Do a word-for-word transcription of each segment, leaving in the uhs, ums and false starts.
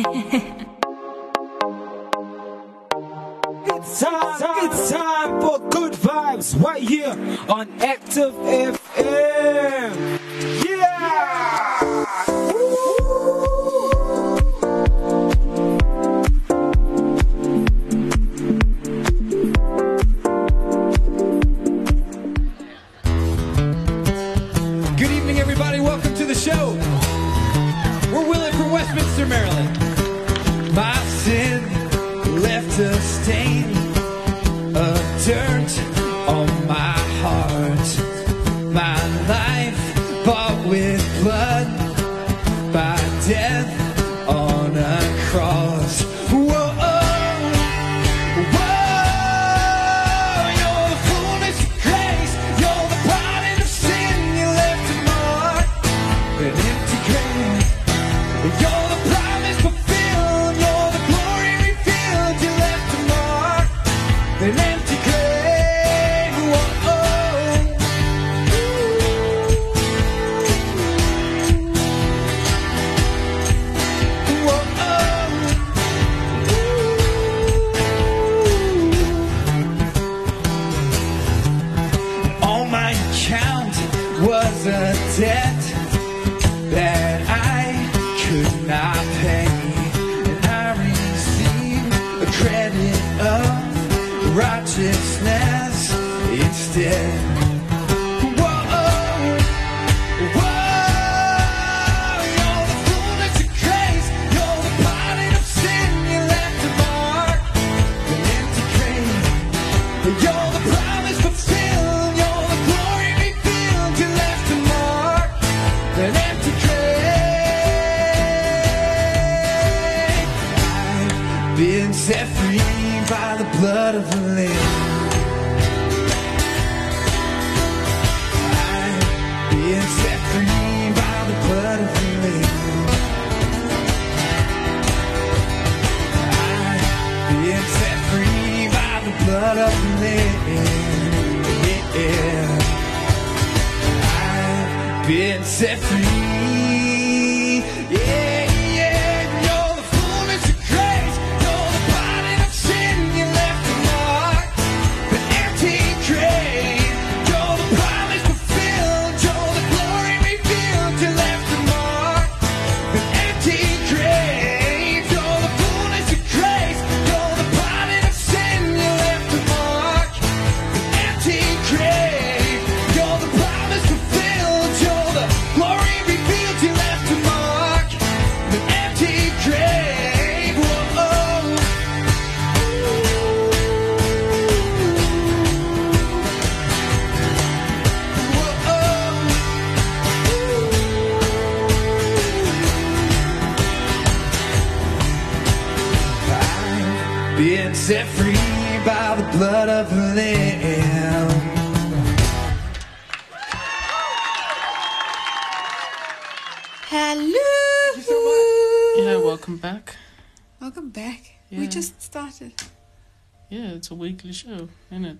It's time, it's time for good vibes right here on Active F M. Yeah! Good evening, everybody. Welcome to the show. We're Willing from Westminster, Maryland. My sin left a stain of dirt on my heart. My life bought with blood by death on a cross. It's a weekly show, isn't it?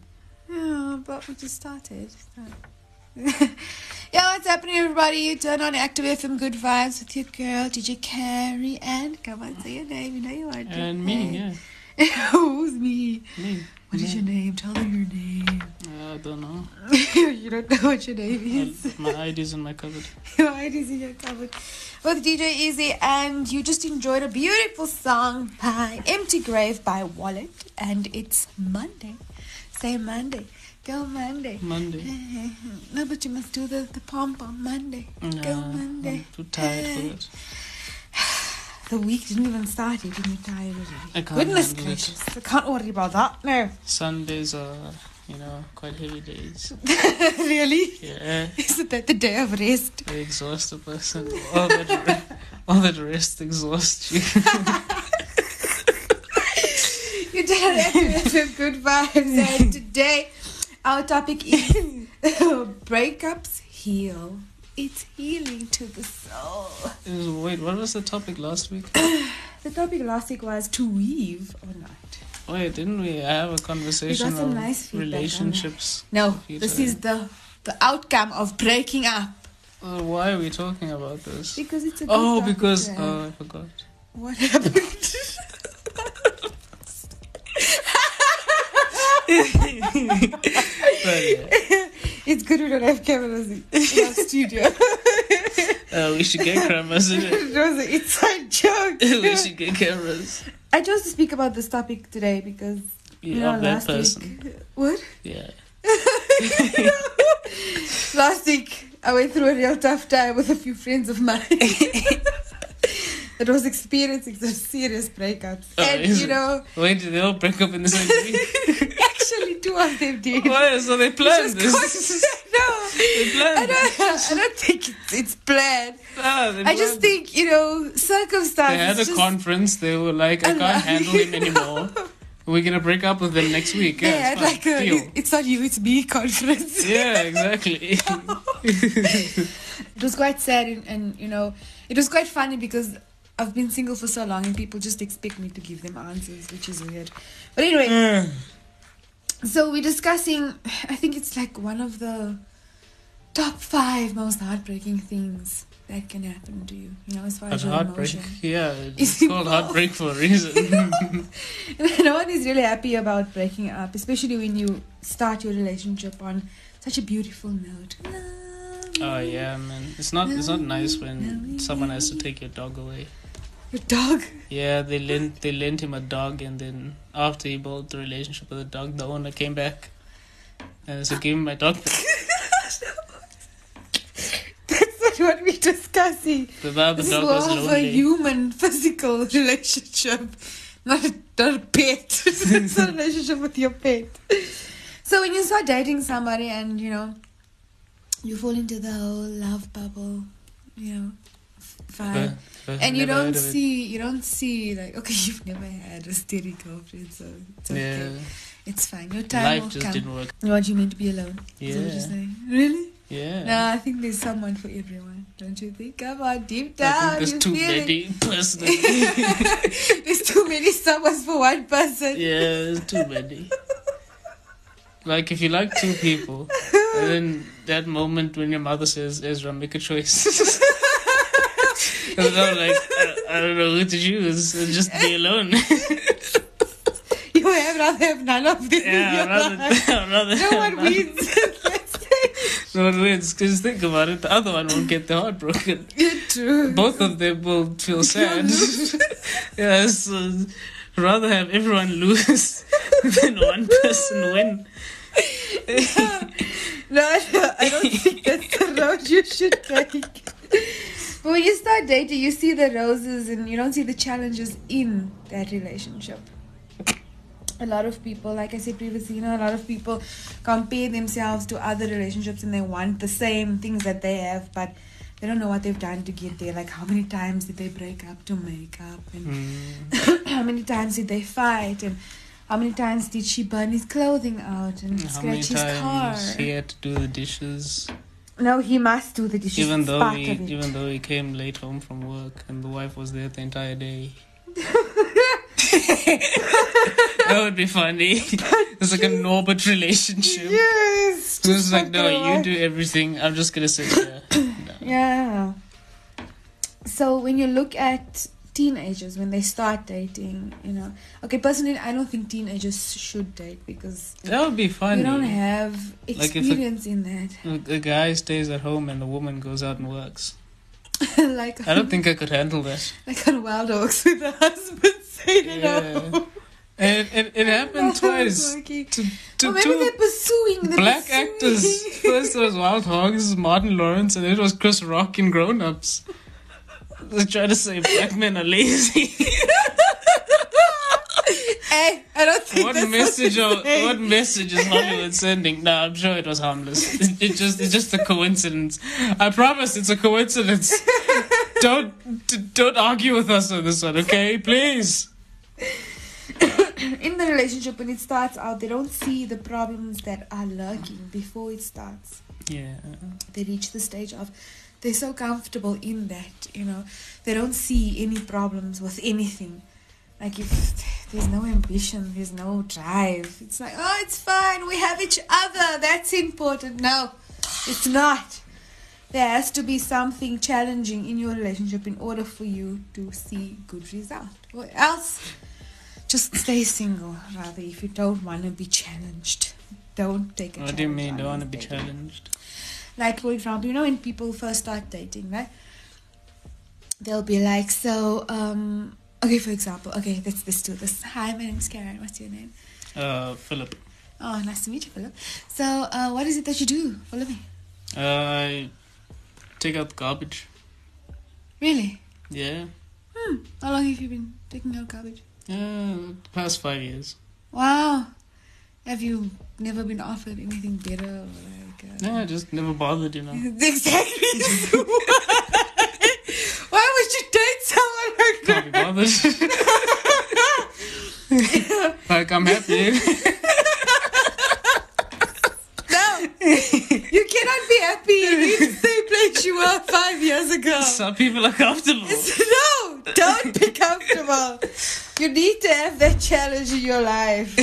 Oh, but we just started. So. Yeah, what's happening, everybody? You turn on Active F M Good Vibes with your girl, D J Carrie, and come on, say your name. You know you are. And me, name. Yeah. Who's me? Me. What me. Is your name? Tell them your name. Uh, I don't know. You don't know what your name is. My, my I D's in my cupboard. Your I D's in your cupboard. With D J Easy, and you just enjoyed a beautiful song by Empty Grave by Wallet, and it's Monday. Say Monday. Go Monday. Monday. No, but you must do the, the pom-pom Monday. No, go Monday. I'm too tired for it. The week didn't even start, you didn't get tired already. Goodness gracious. It. I can't worry about that now. Sundays are, you know, quite heavy days. Really? Yeah. Isn't that the day of rest? They exhaust a person. All that, all that rest exhausts you. You did have good vibes. And today, our topic is breakups heal. It's healing to the soul. Wait, what was the topic last week? The topic last week was to weave or not. Wait, didn't we have a conversation on nice relationships? No, this is the the outcome of breaking up. Uh, why are we talking about this? Because it's a good Oh, topic because... Right? Oh, I forgot. What happened? It's good we don't have cameras in our studio. Uh, we should get cameras. It? It was an inside joke. We should get cameras. I chose to speak about this topic today because you yeah, know, last person. week. What? Yeah. Last week, I went through a real tough time with a few friends of mine. That was experiencing some serious breakups. Oh, and, you know... Wait, did they all break up in the same week? Actually, two of them did. Why? So they planned this? Con- no. They planned I don't, I don't think it's, it's planned. No, they I planned. just think, you know, circumstances... They had a just, conference. They were like, I, I can't handle him anymore. No. We're going to break up with them next week. Yeah, yeah, it's like a, it's not you, it's me conference. Yeah, exactly. No. It was quite sad and, and, you know, it was quite funny because... I've been single for so long and people just expect me to give them answers, which is weird. But anyway, mm. so we're discussing, I think it's like one of the top five most heartbreaking things that can happen to you, you know, as far as your heartbreak, emotion. Yeah, it's called heartbreak for a reason. No one is really happy about breaking up, especially when you start your relationship on such a beautiful note. Oh, yeah, man. It's not, it's not nice when someone has to take your dog away. Your dog? Yeah, they lent they lent him a dog, and then after he built the relationship with the dog, the owner came back and said, "Give me my dog." That's not what we're discussing. The dog this was, was lonely. A human physical relationship, not a, not a pet. It's a relationship with your pet. So when you start dating somebody, and you know, you fall into the whole love bubble, you know. Fine. But, but and you don't see you don't see like, okay, you've never had a steady girlfriend, so it's okay. Yeah. It's fine. Your time Life will just come. Didn't work. What, you meant to be alone? Yeah. Is what you're saying? Really? Yeah. No, I think there's someone for everyone, don't you think? Come on, deep down. I think there's too many personally. There's too many someones for one person. Yeah, there's too many. Like, if you like two people, and then that moment when your mother says, "Ezra, make a choice." Because I'm like, I, I don't know who to choose. Just be alone. You have rather have none of this. Yeah, I'd rather, I'd rather no one wins. No one wins. Because think about it, the other one won't get their heart broken. Yeah, true. Both of them will feel sad. Yeah, so I'd rather have everyone lose than one person win. Yeah. No, no, I don't think that's the road you should take. But when you start dating, you see the roses and you don't see the challenges in that relationship. A lot of people, like I said previously, you know, a lot of people compare themselves to other relationships and they want the same things that they have, but they don't know what they've done to get there. Like, how many times did they break up to make up? And mm. how many times did they fight? And how many times did she burn his clothing out and how scratch his car? How many times he had to do the dishes? No, he must do the dishes. Even though he, even though he came late home from work and the wife was there the entire day. That would be funny. It's like a Norbert relationship. Yes. Who's like, no, you wife. do everything. I'm just gonna sit there. No. Yeah. So when you look at teenagers when they start dating, you know. Okay, personally, I don't think teenagers should date because that would be funny. You don't have experience like if a, in that. A guy stays at home and the woman goes out and works. Like I don't on, think I could handle that. Like on Wild Hogs with the husband staying yeah. at home. And it, it happened twice. To, to, or maybe they're pursuing the black pursuing. actors. First it was Wild Hogs, Martin Lawrence, and then it was Chris Rock in Grown Ups. They're trying to say black men are lazy. Hey, I don't think what that's message what, are, what message is Hollywood sending? No, I'm sure it was harmless. It, it just it's just a coincidence. I promise it's a coincidence. Don't don't argue with us on this one, okay? Please. In the relationship, when it starts out, they don't see the problems that are lurking before it starts. Yeah. They reach the stage of. They're so comfortable in that, you know. They don't see any problems with anything. Like, if there's no ambition, there's no drive. It's like, oh, it's fine. We have each other. That's important. No, it's not. there has to be something challenging in your relationship in order for you to see good result. Or else, just stay single. Rather, if you don't want to be challenged, don't take a what challenge. What do you mean, don't want to be challenged? Like, for example, you know, when people first start dating, right? They'll be like, so, um, okay, for example, okay, let's, let's do this. Hi, my name's Karen. What's your name? Uh, Philip. Oh, nice to meet you, Philip. So, uh, what is it that you do for a living? Uh, I take out garbage. Really? Yeah. Hmm. How long have you been taking out garbage? Uh, past five years. Wow. Have you never been offered anything better? Or like, uh, no, I just never bothered, you know. Exactly. Why would you date someone like that? Can't be bothered. Like, I'm happy. You cannot be happy in the same place you were five years ago. Some people are comfortable. No, don't be comfortable. You need to have that challenge in your life.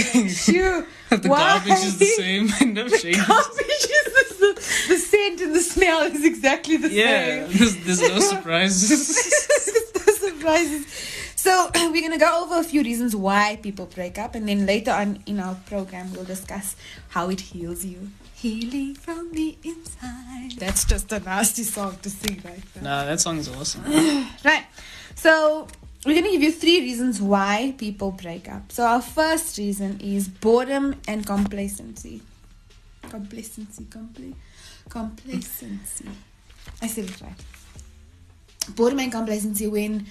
You, the why? Garbage is the same. No the changes. Garbage is the, the scent and the smell is exactly the yeah, same. Yeah, there's, there's no surprises. There's no surprises. So we're going to go over a few reasons why people break up. And then later on in our program, we'll discuss how it heals you. Healing from the inside. That's just a nasty song to sing right now. Nah, that song is awesome. Right. So, we're going to give you three reasons why people break up. So, our first reason is boredom and complacency. Complacency, compl- complacency. I said it right. Boredom and complacency when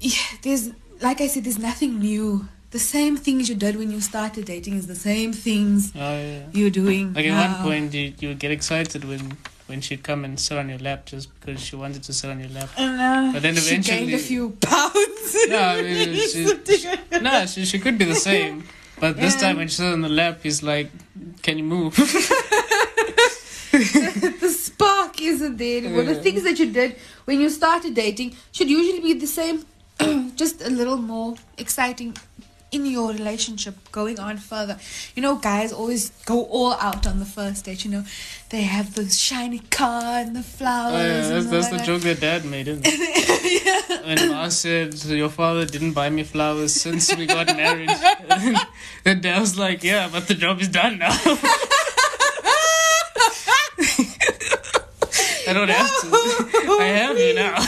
yeah, there's, like I said, there's nothing new. The same things you did when you started dating is the same things oh, yeah. you're doing Like now. At one point, you you would get excited when, when she'd come and sit on your lap just because she wanted to sit on your lap. And, uh, but then eventually... she gained a few pounds. No, I mean, she, no she, she could be the same. But yeah. This time when she sat on the lap, he's like, can you move? the, the spark isn't there. Yeah. Well, the things that you did when you started dating should usually be the same, just a little more exciting in your relationship, going on further. You know, guys always go all out on the first date, you know. They have the shiny car and the flowers. Oh, yeah, that's, and that's the joke that Dad made, isn't it? Yeah. And Ma said, your father didn't buy me flowers since we got married. And Dad was like, yeah, but the job is done now. I don't have to. I have you now.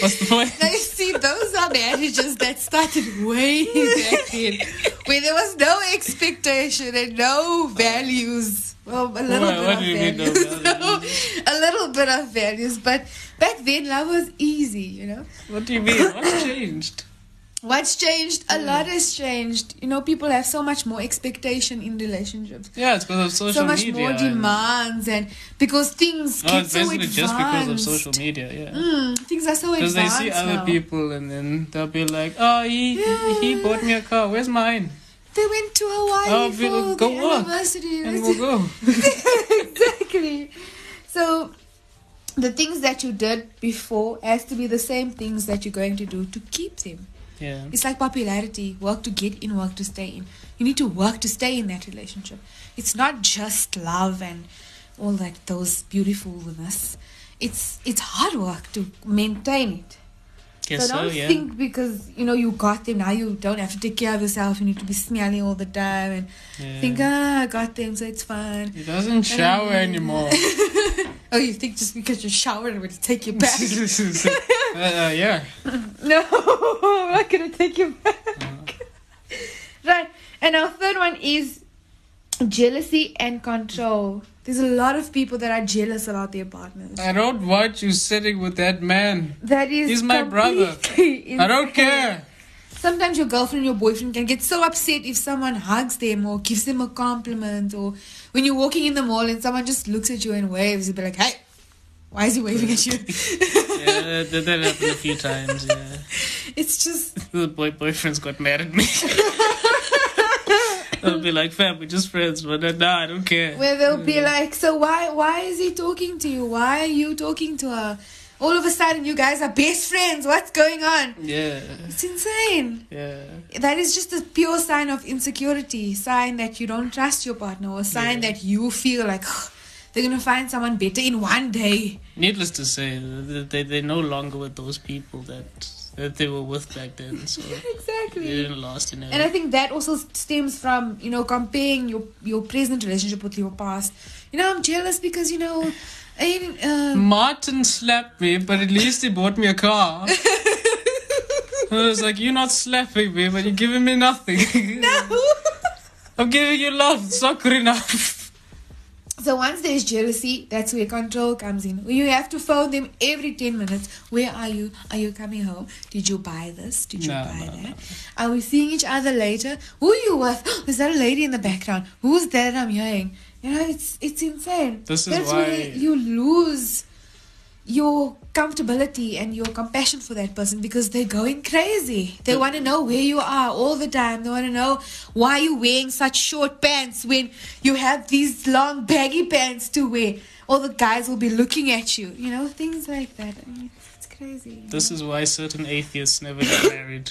What's the point? Now you see, those are marriages that started way back then, where there was no expectation and no values. Well, a little well, bit of values. Mean, no values? No, a little bit of values, but back then love was easy, you know. What do you mean? What's changed? What's changed? A lot has changed. You know, people have so much more expectation in relationships. Yeah, it's because of social media. So much media more demands and, and because things get oh, it's so basically advanced. Just because of social media, yeah. Mm, things are so advanced because they see other now. People and then they'll be like, oh, he, yeah. he bought me a car. Where's mine? They went to Hawaii oh, for we'll go the anniversary. And we'll go. Exactly. So... the things that you did before has to be the same things that you're going to do to keep them. Yeah. It's like popularity, work to get in, work to stay in. You need to work to stay in that relationship. It's not just love and all that, those beautifulness. It's it's hard work to maintain it. Guess so don't so, yeah. think because, you know, you got them, now you don't have to take care of yourself. You need to be smelly all the time and yeah. think, ah, I got them, so it's fine. He doesn't shower and, anymore. Oh, you think just because you showered, I'm going to take you back. Uh, uh, yeah. No, I'm not going to take you back. Uh. Right. And our third one is jealousy and control. There's a lot of people that are jealous about their partners. I don't want you sitting with that man. That is He's my brother. Insane. I don't care. Sometimes your girlfriend, your boyfriend can get so upset if someone hugs them or gives them a compliment, or when you're walking in the mall and someone just looks at you and waves, you'll be like, hey, why is he waving at you? Yeah, that, that happened a few times, yeah. It's just... the boy boyfriend's got mad at me. They'll be like, fam, we're just friends, but uh, nah, I don't care. Where they'll be like, so why, why is he talking to you? Why are you talking to her? All of a sudden, you guys are best friends. What's going on? Yeah. It's insane. Yeah. That is just a pure sign of insecurity, sign that you don't trust your partner, or sign yeah. that you feel like, oh, They're going to find someone better in one day. Needless to say, they, they're no longer with those people that... that they were with back then, so exactly they didn't last in it. And I think that also stems from, you know, comparing your your present relationship with your past. You know, I'm jealous because, you know, I, uh... Martin slapped me, but at least he bought me a car. I was like, you're not slapping me, but you're giving me nothing. No, I'm giving you love. It's not good enough. So once there's jealousy, that's where control comes in. You have to phone them every ten minutes. Where are you? Are you coming home? Did you buy this? Did you no, buy no, that? No. Are we seeing each other later? Who are you with? Is that a lady in the background? Who's that I'm hearing? You know, it's it's insane. This is That's why where you lose your comfortability and your compassion for that person, because they're going crazy. They want to know where you are all the time. They want to know why you're wearing such short pants when you have these long baggy pants to wear. All the guys will be looking at you, you know, things like that. I mean, it's crazy. This know? is why certain atheists never get married.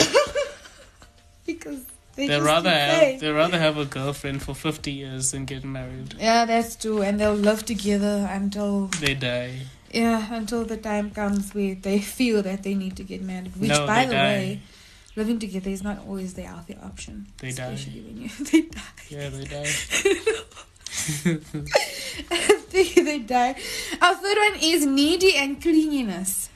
Because they they rather have, they rather have a girlfriend for fifty years than get married. Yeah, that's true. And they'll live together until they die. Yeah, until the time comes where they feel that they need to get married. Which, no, by the die. way, living together is not always the healthy option. They especially die. When you, they die. Yeah, they die. they, they die. Our third one is needy and clinginess.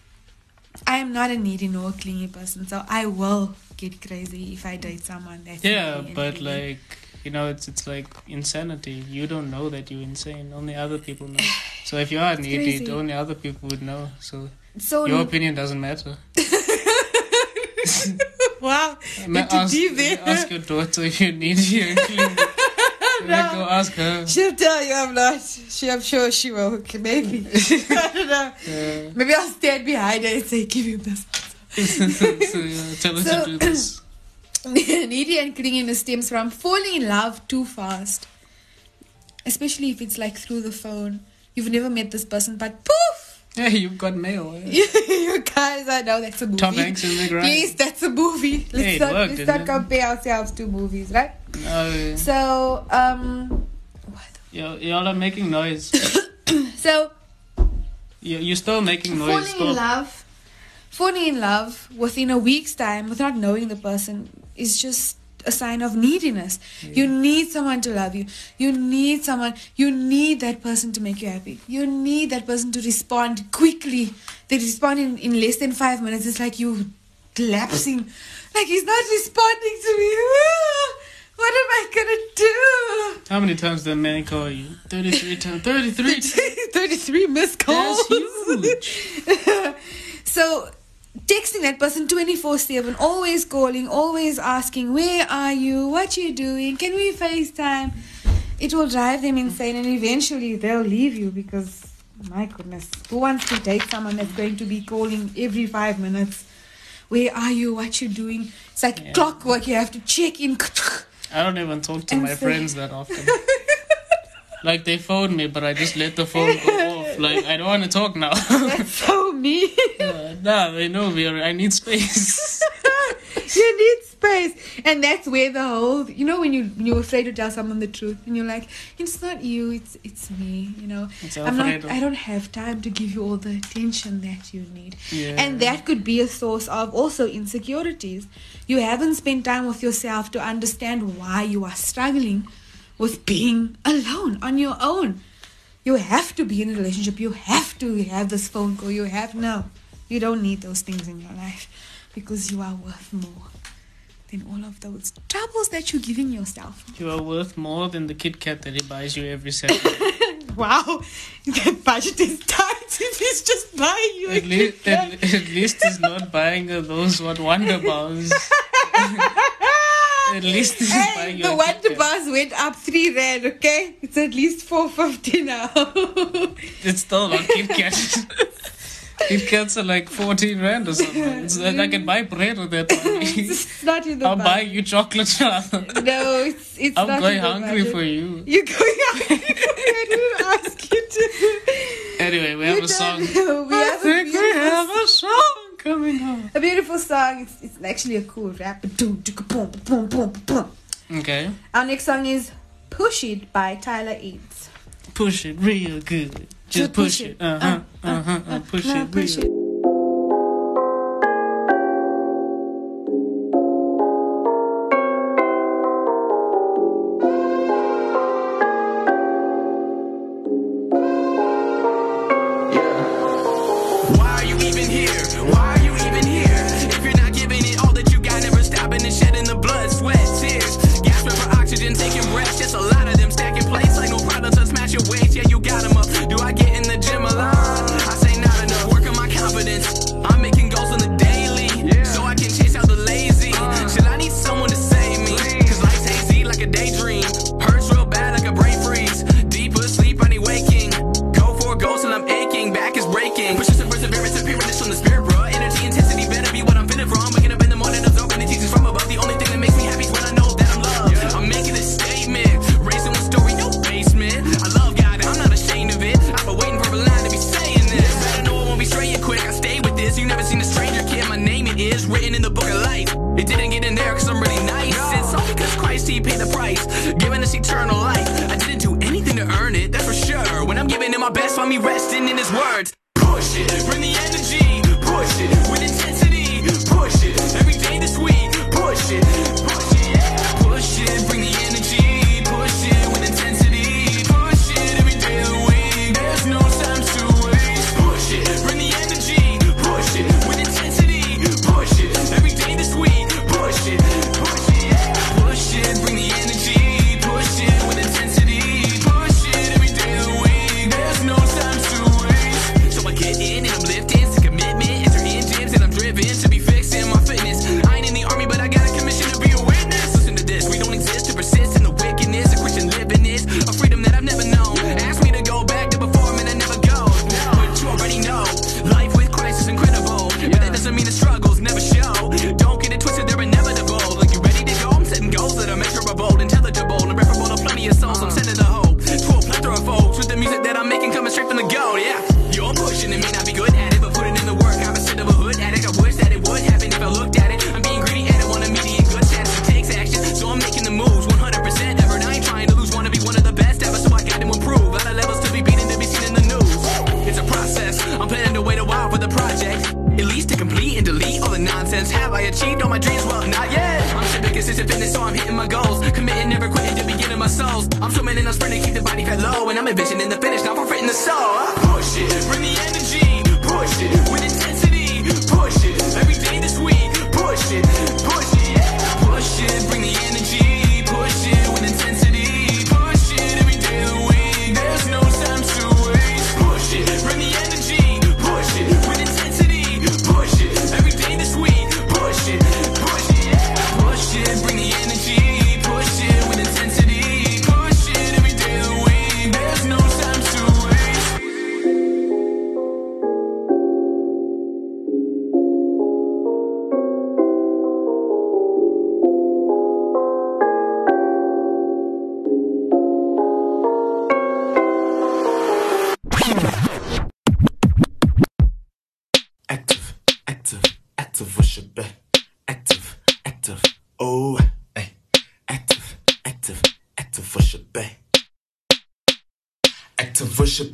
I am not a needy nor clingy person, so I will get crazy if I date someone that's yeah, but clingy. Like, you know, it's it's like insanity. You don't know that you're insane. Only other people know. So if you are an idiot, only other people would know. So, so your n- opinion doesn't matter. Wow. Ask, ask your daughter if you're needy and clean. No. Go ask her. She'll tell you I'm not. She, I'm sure she will. Okay, maybe. I don't know. Yeah. Maybe I'll stand behind her and say, give him this. So, yeah, tell her so, to do this. Needy and clinginess stems from falling in love too fast, especially if it's like through the phone. You've never met this person, but poof! Yeah, you've got mail. Yeah. You guys, I know that's a movie. Tom Hanks in the ground. Please, that's a movie. Let's yeah, not, worked, let's not compare ourselves to movies, right? No. So, um... what? Y'all, y'all are making noise. So... You, you're still making noise. Falling Stop. in love. Falling in love within a week's time without knowing the person is just a sign of neediness. Yeah. You need someone to love you. You need someone. You need that person to make you happy. You need that person to respond quickly. They respond in, in less than five minutes. It's like you collapsing. Like, he's not responding to me. What am I going to do? How many times did a man call you? thirty-three times. thirty-three thirty-three missed calls. That's huge. So... texting that person twenty-four seven, always calling, always asking, where are you, what you doing, can we FaceTime? It will drive them insane, and eventually they'll leave you because, my goodness, who wants to date someone that's going to be calling every five minutes? Where are you, what you doing? It's like yeah. clockwork. You have to check in. I don't even talk to and my so- friends that often. Like, they phone me, but I just let the phone go off. Like, I don't want to talk now. That's so mean. Uh, nah, they know me. I need space. You need space. And that's where the whole... You know when you, you're afraid to tell someone the truth, and you're like, it's not you, it's it's me, you know. It's I'm not, I don't have time to give you all the attention that you need. Yeah. And that could be a source of also insecurities. You haven't spent time with yourself to understand why you are struggling with being alone, on your own. You have to be in a relationship. You have to have this phone call. You have no. You don't need those things in your life because you are worth more than all of those troubles that you're giving yourself. You are worth more than the Kit Kat that he buys you every Saturday. Wow. The budget is tight if he's just buying you at a least, Kit Kat. At, at least he's not buying those what Wonder Bars. At least this is buying the Wonder Bars went up three rand, okay? It's at least four fifty now. It's still not Kit Kat. Kit Kats are like fourteen rand or something. It's like I can buy bread with that money. It's not in the I'll budget. buy you chocolate. No, it's it's I'm not going in the hungry budget. for you. You're going hungry. I didn't ask you to. Anyway, we have you a song. We I have think a we have a song. Coming home. A beautiful song. It's, it's actually a cool rap. Okay. Our next song is Push It by Tyler Eads. Push it real good. Just push it. Uh-huh, uh-huh, uh-huh. Push it real.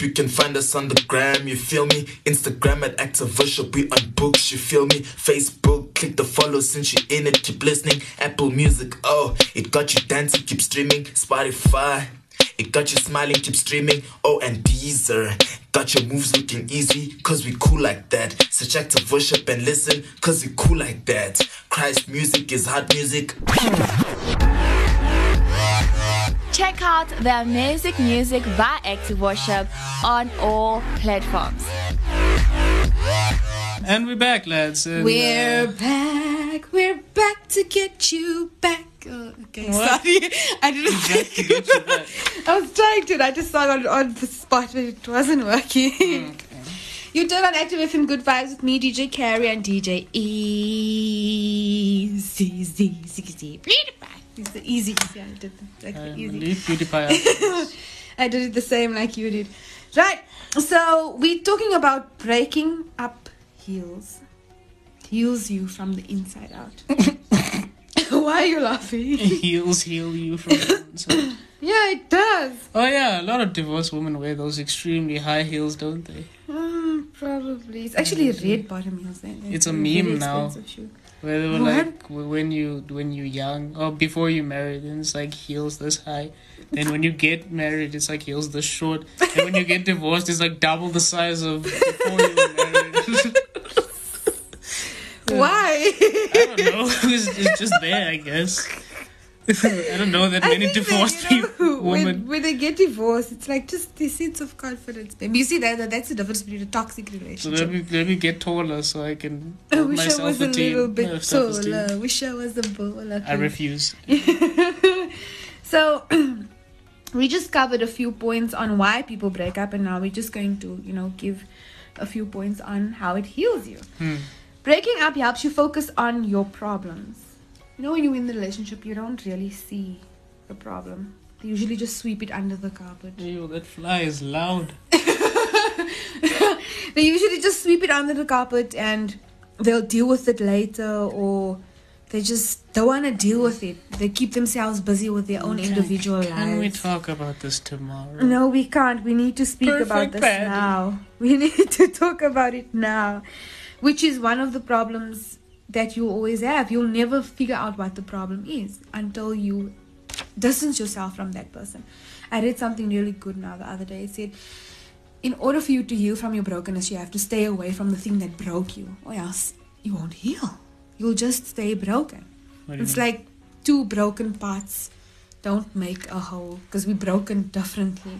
You can find us on the gram, you feel me? Instagram at Active Worship, we on books, you feel me? Facebook, click the follow since you're in it, keep listening. Apple Music, oh, it got you dancing, keep streaming. Spotify, it got you smiling, keep streaming. Oh, and Deezer, got your moves looking easy, cause we cool like that. Search Active Worship and listen, cause we cool like that. Christ music is hot music. Check out their amazing music by Active Worship on all platforms. And we're back, lads. And we're uh, back. We're back to get you back. Oh, okay, what? Sorry. I didn't think. I was trying to. I just saw it on, on the spot, but it wasn't working. Okay. You turn on Active F M Good Vibes with me, D J Carrie, and D J Easy. Z, Z, Z. It's the easy, easy. I did the, like I the easy. I did it the same like you did. Right. So we're talking about breaking up heals. Heals you from the inside out. Why are you laughing? Heals heal you from the inside out. Yeah, it does. Oh, yeah. A lot of divorced women wear those extremely high heels, don't they? Oh, probably. It's actually red bottom heels. Then. It's, it's a meme now. Shoe. Where they were what? Like, when you when you're young, or before you married, then it's like heels this high. Then when you get married, it's like heels this short. And when you get divorced, it's like double the size of before you were married. Why? I don't know. It's, it's just there, I guess. I don't know that I many divorced that, you know, people, women. When, when they get divorced, it's like just the sense of confidence. Baby. You see, that, that that's the difference between a toxic relationship. So let me, let me get taller so I can I wish myself I was a little bit taller. Wish I was a baller. I refuse. So, we just covered a few points on why people break up, and now we're just going to, you know, give a few points on how it heals you. Hmm. Breaking up helps you focus on your problems. You know, when you're in the relationship, you don't really see the problem. They usually just sweep it under the carpet. Ew, that fly is loud. They usually just sweep it under the carpet and they'll deal with it later, or they just don't want to deal with it. They keep themselves busy with their own okay. individual Can lives. Can we talk about this tomorrow? No, we can't. We need to speak Perfect about this Patty. now. We need to talk about it now, which is one of the problems that you always have. You'll never figure out what the problem is until you distance yourself from that person. I read something really good now the other day. It said, in order for you to heal from your brokenness, you have to stay away from the thing that broke you, or else you won't heal. You'll just stay broken. It's mean? Like two broken parts don't make a whole, because we're broken differently.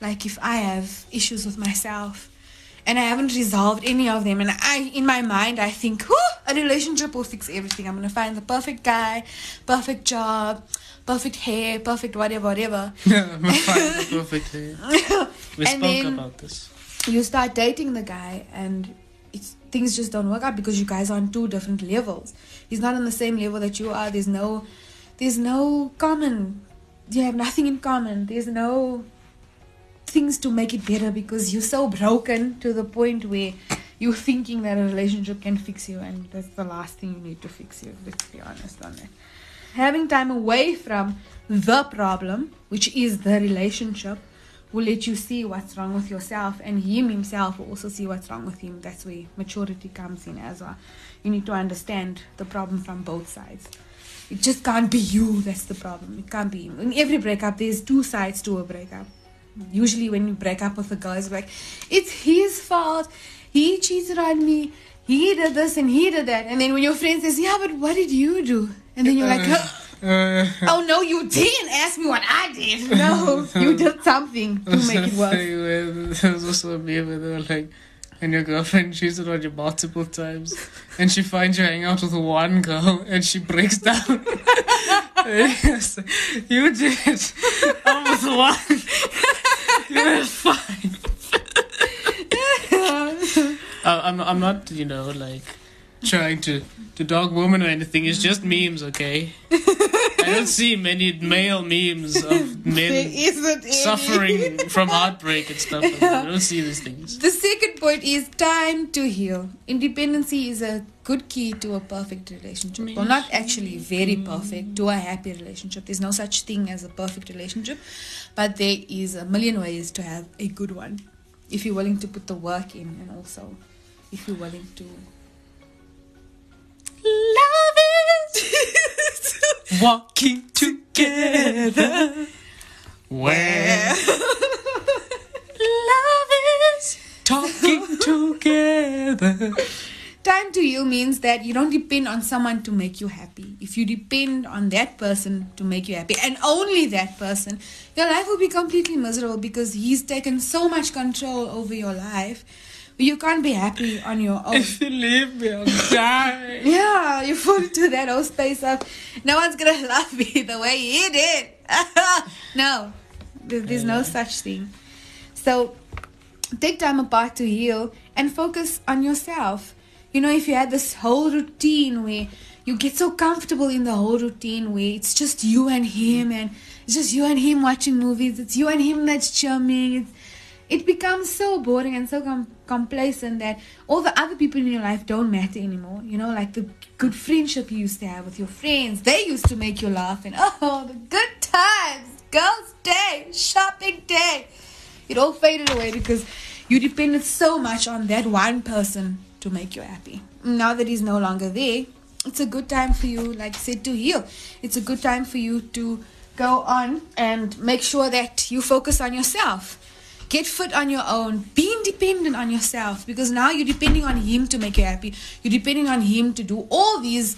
Like if I have issues with myself and I haven't resolved any of them, and I, in my mind, I think, whoo, a relationship will fix everything. I'm going to find the perfect guy, perfect job, perfect hair, perfect whatever, whatever. Yeah, I'm going to find the perfect hair. We and spoke about this. You start dating the guy, and it's, things just don't work out because you guys are on two different levels. He's not on the same level that you are. There's no, there's no common. You have nothing in common. There's no things to make it better because you're so broken to the point where you're thinking that a relationship can fix you, and that's the last thing you need to fix you. Let's be honest on that. Having time away from the problem, which is the relationship, will let you see what's wrong with yourself, and him himself will also see what's wrong with him. That's where maturity comes in as well. You need to understand the problem from both sides. It just can't be you that's the problem. It can't be him. In every breakup, there's two sides to a breakup. Usually when you break up with a girl, it's like, it's his fault, he cheated on me, he did this and he did that. And then when your friend says, yeah, but what did you do? And then you're like, oh no, you didn't ask me what I did. No, you did something to make it worse. There was also a meme where they were like, and your girlfriend cheated on you multiple times, and she finds you hanging out with one girl, and she breaks down. You did it. I was the one. You were fine. uh, I'm, I'm not, you know, like, trying to, to dog women or anything. It's just memes, okay? I don't see many male memes of men suffering from heartbreak and stuff like that. I don't see these things. The second point is time to heal. Independency is a good key to a perfect relationship. Well, not actually very perfect, to a happy relationship. There's no such thing as a perfect relationship, but there is a million ways to have a good one if you're willing to put the work in, and also if you're willing to love it. Walking together where love is talking together. Time to heal means that you don't depend on someone to make you happy. If you depend on that person to make you happy, and only that person, your life will be completely miserable because he's taken so much control over your life. You can't be happy on your own. If you leave me, I'll die. Yeah, you fall into that whole space of, no one's going to love me the way he did. No, there's no such thing. So take time apart to heal and focus on yourself. You know, if you had this whole routine where you get so comfortable in the whole routine where it's just you and him, and it's just you and him watching movies, it's you and him that's chumming, it's It becomes so boring and so com- complacent that all the other people in your life don't matter anymore. You know, like the good friendship you used to have with your friends. They used to make you laugh, and oh, the good times. girls' day, shopping day. It all faded away because you depended so much on that one person to make you happy. Now that he's no longer there, it's a good time for you, like I said, to heal. It's a good time for you to go on and make sure that you focus on yourself. Get fit on your own. Be independent on yourself, because now you're depending on him to make you happy. You're depending on him to do all these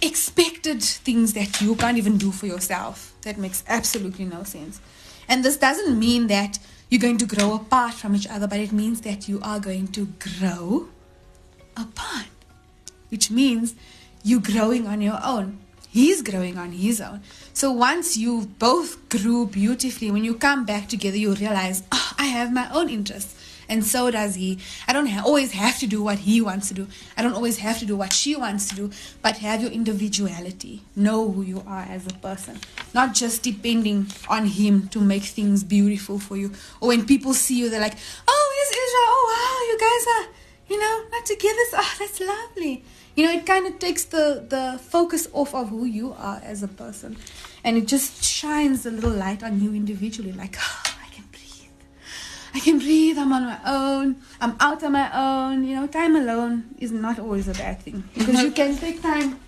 expected things that you can't even do for yourself. That makes absolutely no sense. And this doesn't mean that you're going to grow apart from each other, but it means that you are going to grow apart, which means you're growing on your own. He's growing on his own. So once you both grew beautifully, when you come back together, you realize, oh, I have my own interests. And so does he. I don't ha- always have to do what he wants to do. I don't always have to do what she wants to do. But have your individuality. Know who you are as a person. Not just depending on him to make things beautiful for you. Or when people see you, they're like, oh, here's Israel. Oh, wow, you guys are, you know, not together. Oh, that's lovely. You know, it kind of takes the, the focus off of who you are as a person. And it just shines a little light on you individually. Like, oh, I can breathe. I can breathe. I'm on my own. I'm out on my own. You know, time alone is not always a bad thing. Because you can take time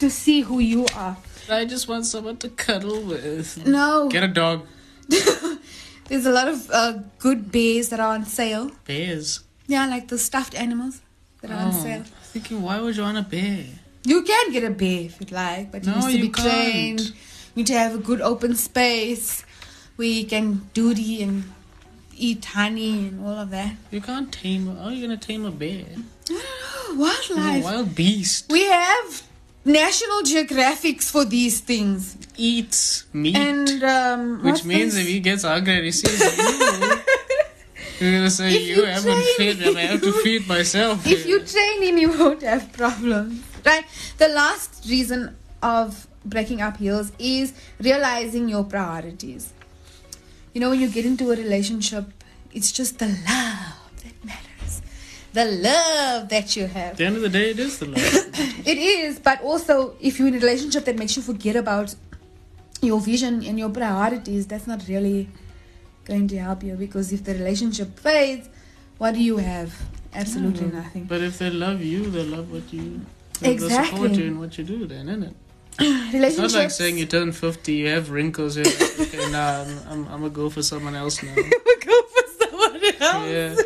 to see who you are. I just want someone to cuddle with. No. Get a dog. There's a lot of uh, good bears that are on sale. Bears? Yeah, like the stuffed animals that are oh. on sale. Thinking, why would you want a bear? You can get a bear if you'd like, but you no, need to be trained. You need to have a good open space where you can duty and eat honey and all of that. You can't tame. How are you going to tame a bear? I don't know. Wildlife. It's a wild beast. We have National Geographics for these things. Eats meat. And, um, which means things? If he gets hungry, he says, you're going to say, if you, you haven't fed him, I have to feed myself. If you train him, you won't have problems. Right? The last reason of breaking up heels is realizing your priorities. You know, when you get into a relationship, it's just the love that matters. The love that you have. At the end of the day, it is the love. It is, but also, if you're in a relationship that makes you forget about your vision and your priorities, that's not really going to help you, because if the relationship fades, what do you have? Absolutely mm-hmm. nothing. But if they love you, they love what you they exactly. support you in what you do then, isn't it? It's not like saying you turn fifty, you have wrinkles, you're like, okay, nah, I'm, I'm, I'm gonna go for someone else now. I'm gonna go for someone else. Yeah.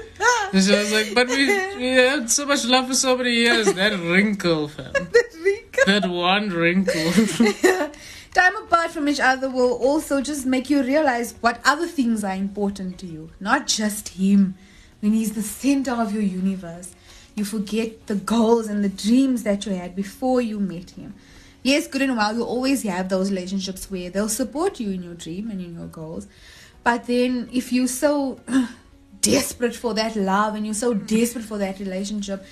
And so I was like, but we, we had so much love for so many years. That wrinkle, fam. That wrinkle. That one wrinkle. Time apart from each other will also just make you realize what other things are important to you. Not just him. When he's the center of your universe, you forget the goals and the dreams that you had before you met him. Yes, good and well, you always have those relationships where they'll support you in your dream and in your goals. But then if you're so desperate for that love and you're so desperate for that relationship,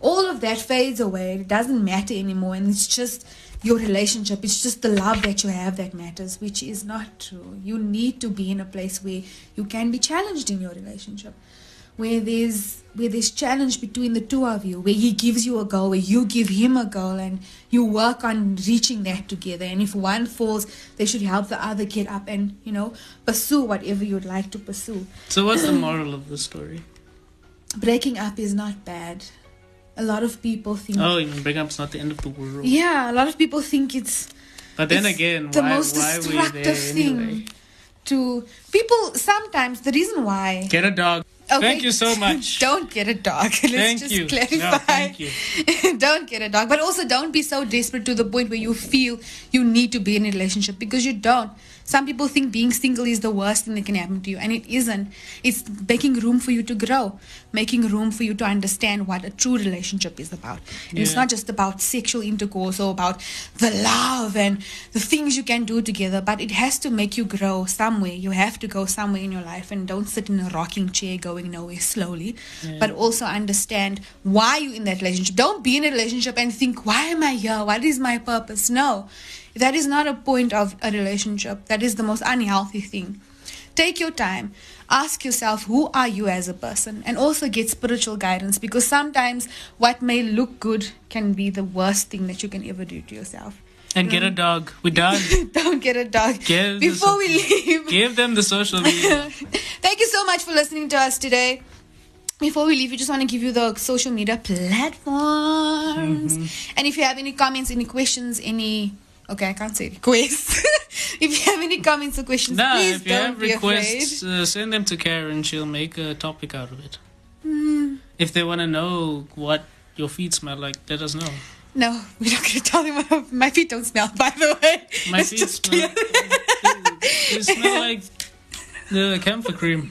all of that fades away. It doesn't matter anymore. And it's just your relationship, it's just the love that you have that matters, which is not true. You need to be in a place where you can be challenged in your relationship, where there's where there's challenge between the two of you, where he gives you a goal, where you give him a goal, and you work on reaching that together. And if one falls, they should help the other get up and, you know, pursue whatever you'd like to pursue. So what's the moral of the story? Breaking up is not bad. A lot of people think... Oh, even breaking up is not the end of the world. Yeah, a lot of people think it's... But then it's again, the why, most why destructive were you there thing anyway? To... People, sometimes, the reason why... Get a dog. Okay. Thank you so much. Don't get a dog. Let's thank just you. Clarify. No, thank you. Don't get a dog. But also, don't be so desperate to the point where you feel you need to be in a relationship, because you don't. Some people think being single is the worst thing that can happen to you, and it isn't. It's making room for you to grow, making room for you to understand what a true relationship is about. And yeah. It's not just about sexual intercourse or about the love and the things you can do together, but it has to make you grow somewhere. You have to go somewhere in your life, and don't sit in a rocking chair going nowhere slowly, yeah. But also understand why you're in that relationship. Don't be in a relationship and think, why am I here? What is my purpose? No. That is not a point of a relationship. That is the most unhealthy thing. Take your time. Ask yourself, who are you as a person? And also get spiritual guidance, because sometimes what may look good can be the worst thing that you can ever do to yourself. And mm. get a dog. We're done. Don't get a dog. Give Before so- we leave. Give them the social media. Thank you so much for listening to us today. Before we leave, we just want to give you the social media platforms. Mm-hmm. And if you have any comments, any questions, any... Okay, I can't say requests. If you have any comments or questions, no, please if you don't have be requests, afraid. Uh, send them to Karen. She'll make a topic out of it. Mm. If they want to know what your feet smell like, let us know. No, we're not going to tell them what my feet don't smell, by the way. My it's feet smell, they, they smell like the camphor cream.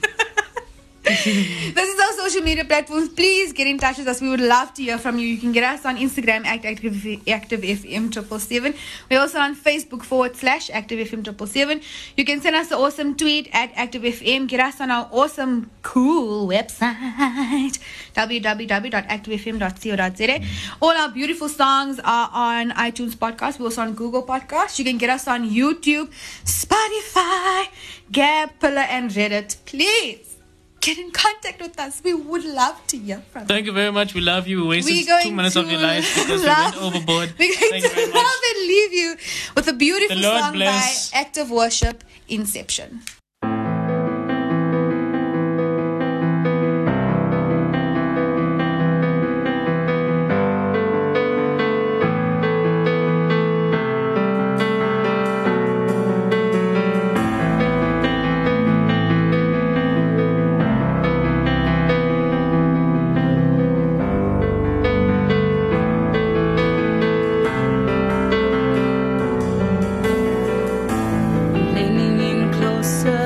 This is our social media platforms. Please get in touch with us. We would love to hear from you. You can get us on Instagram at Active F M triple seven. We're also on Facebook forward slash Active F M triple seven. You can send us an awesome tweet at Active F M. Get us on our awesome, cool website w w w dot active f m dot co dot z a. All our beautiful songs are on iTunes Podcast. We're also on Google Podcast. You can get us on YouTube, Spotify, Gapilla, and Reddit. Please get in contact with us. We would love to hear from you. Thank you very much. We love you. We wasted two minutes of your life because love. we went overboard. We're going Thank to you love much. and leave you with a beautiful song bless. by Active Worship, Inception. So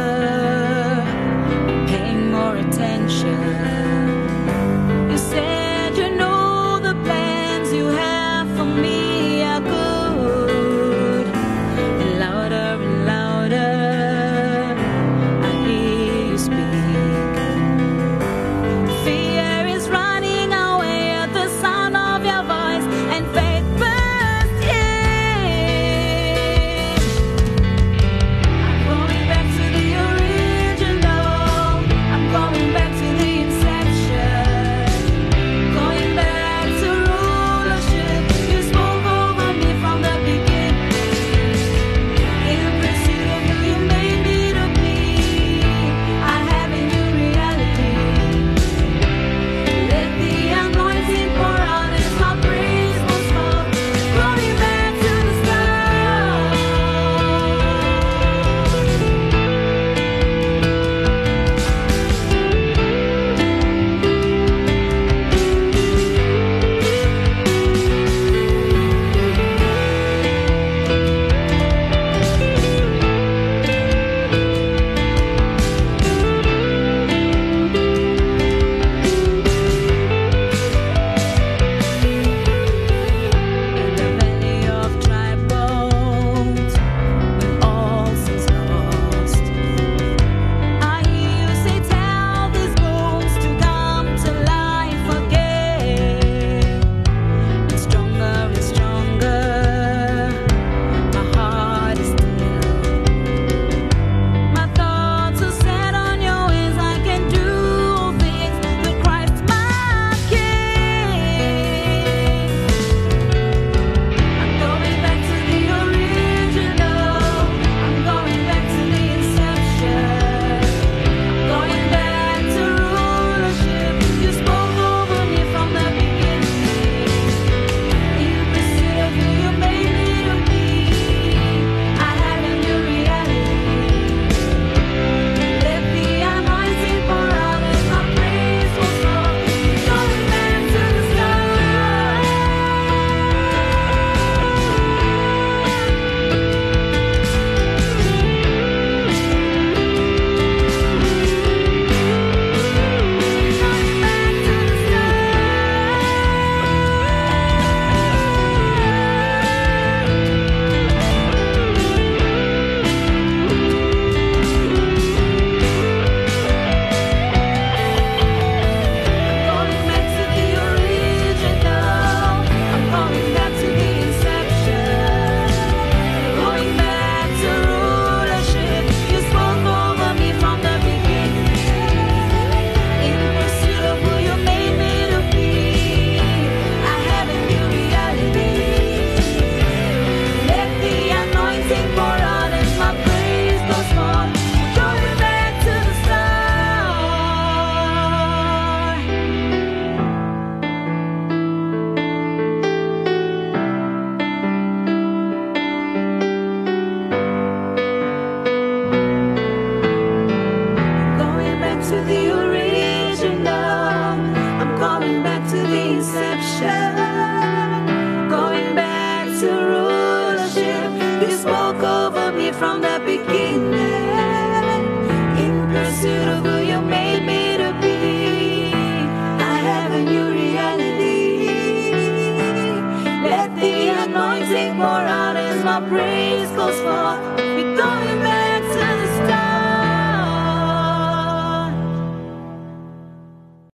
praise goes forth.